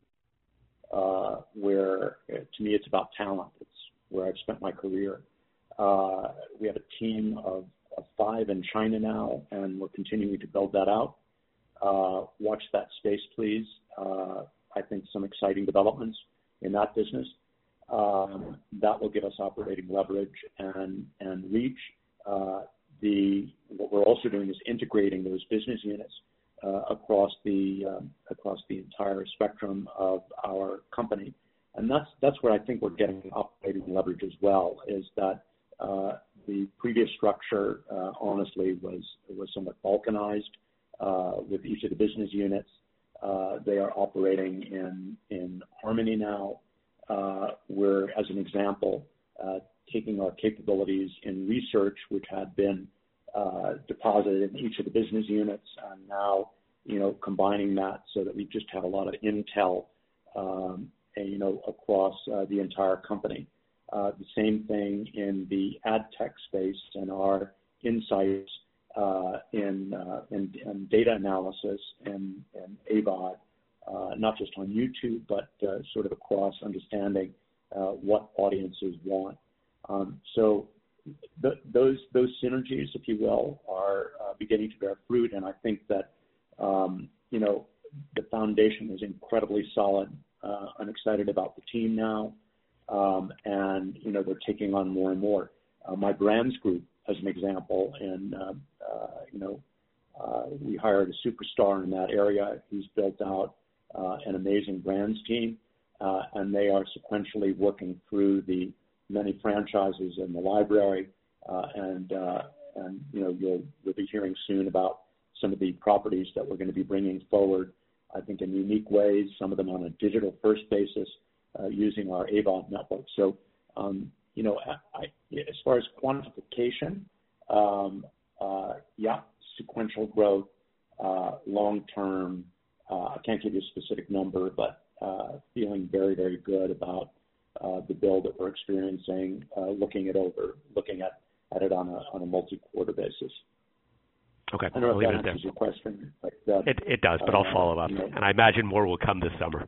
uh, where to me it's about talent. It's where I've spent my career. Uh, we have a team of, of five in China now, and we're continuing to build that out. Uh, watch that space, please. Uh, I think some exciting developments in that business. Um, that will give us operating leverage and, and reach. Uh, the what we're also doing is integrating those business units uh, across the um, across the entire spectrum of our company. And that's that's where I think we're getting operating leverage as well, is that uh, the previous structure, uh, honestly, was was somewhat balkanized. uh, with each of the business units. Uh, they are operating in, in harmony now. Uh, we're, as an example, uh, taking our capabilities in research, which had been uh, deposited in each of the business units, and now, you know, combining that so that we just have a lot of intel, um, and, you know, across uh, the entire company. Uh, the same thing in the ad tech space and our insights uh, in, uh, in, in data analysis and, and A V O D, uh, not just on YouTube, but uh, sort of across understanding uh, what audiences want. Um, so th those those synergies, if you will, are uh, beginning to bear fruit, and I think that um, you know, the foundation is incredibly solid. Uh, I'm excited about the team now. Um, and, you know, they're taking on more and more. Uh, my brands group, as an example, and, uh, uh, you know, uh, we hired a superstar in that area who's built out uh, an amazing brands team, uh, and they are sequentially working through the many franchises in the library, uh, and, uh, and, you know, you'll, you'll be hearing soon about some of the properties that we're going to be bringing forward, I think, in unique ways, some of them on a digital-first basis, Uh, using our A V O D network. So, um, you know, I, I, as far as quantification, um, uh, yeah, sequential growth, uh, long-term, uh, I can't give you a specific number, but uh, feeling very, very good about uh, the build that we're experiencing, uh, looking it over, looking at, at it on a, on a multi-quarter basis. Okay, I don't know if that answers your question. Like that, it, it does, but uh, I'll follow up. You know, and I imagine more will come this summer.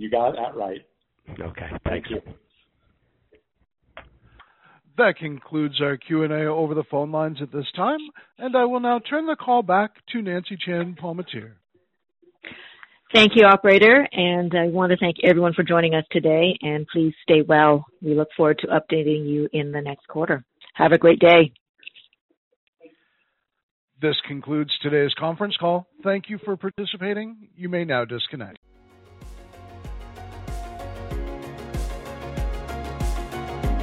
You got that right. Okay, thank you. That concludes our Q and A over the phone lines at this time, and I will now turn the call back to Nancy Chan-Palmateer. Thank you, operator, and I want to thank everyone for joining us today, and please stay well. We look forward to updating you in the next quarter. Have a great day. This concludes today's conference call. Thank you for participating. You may now disconnect.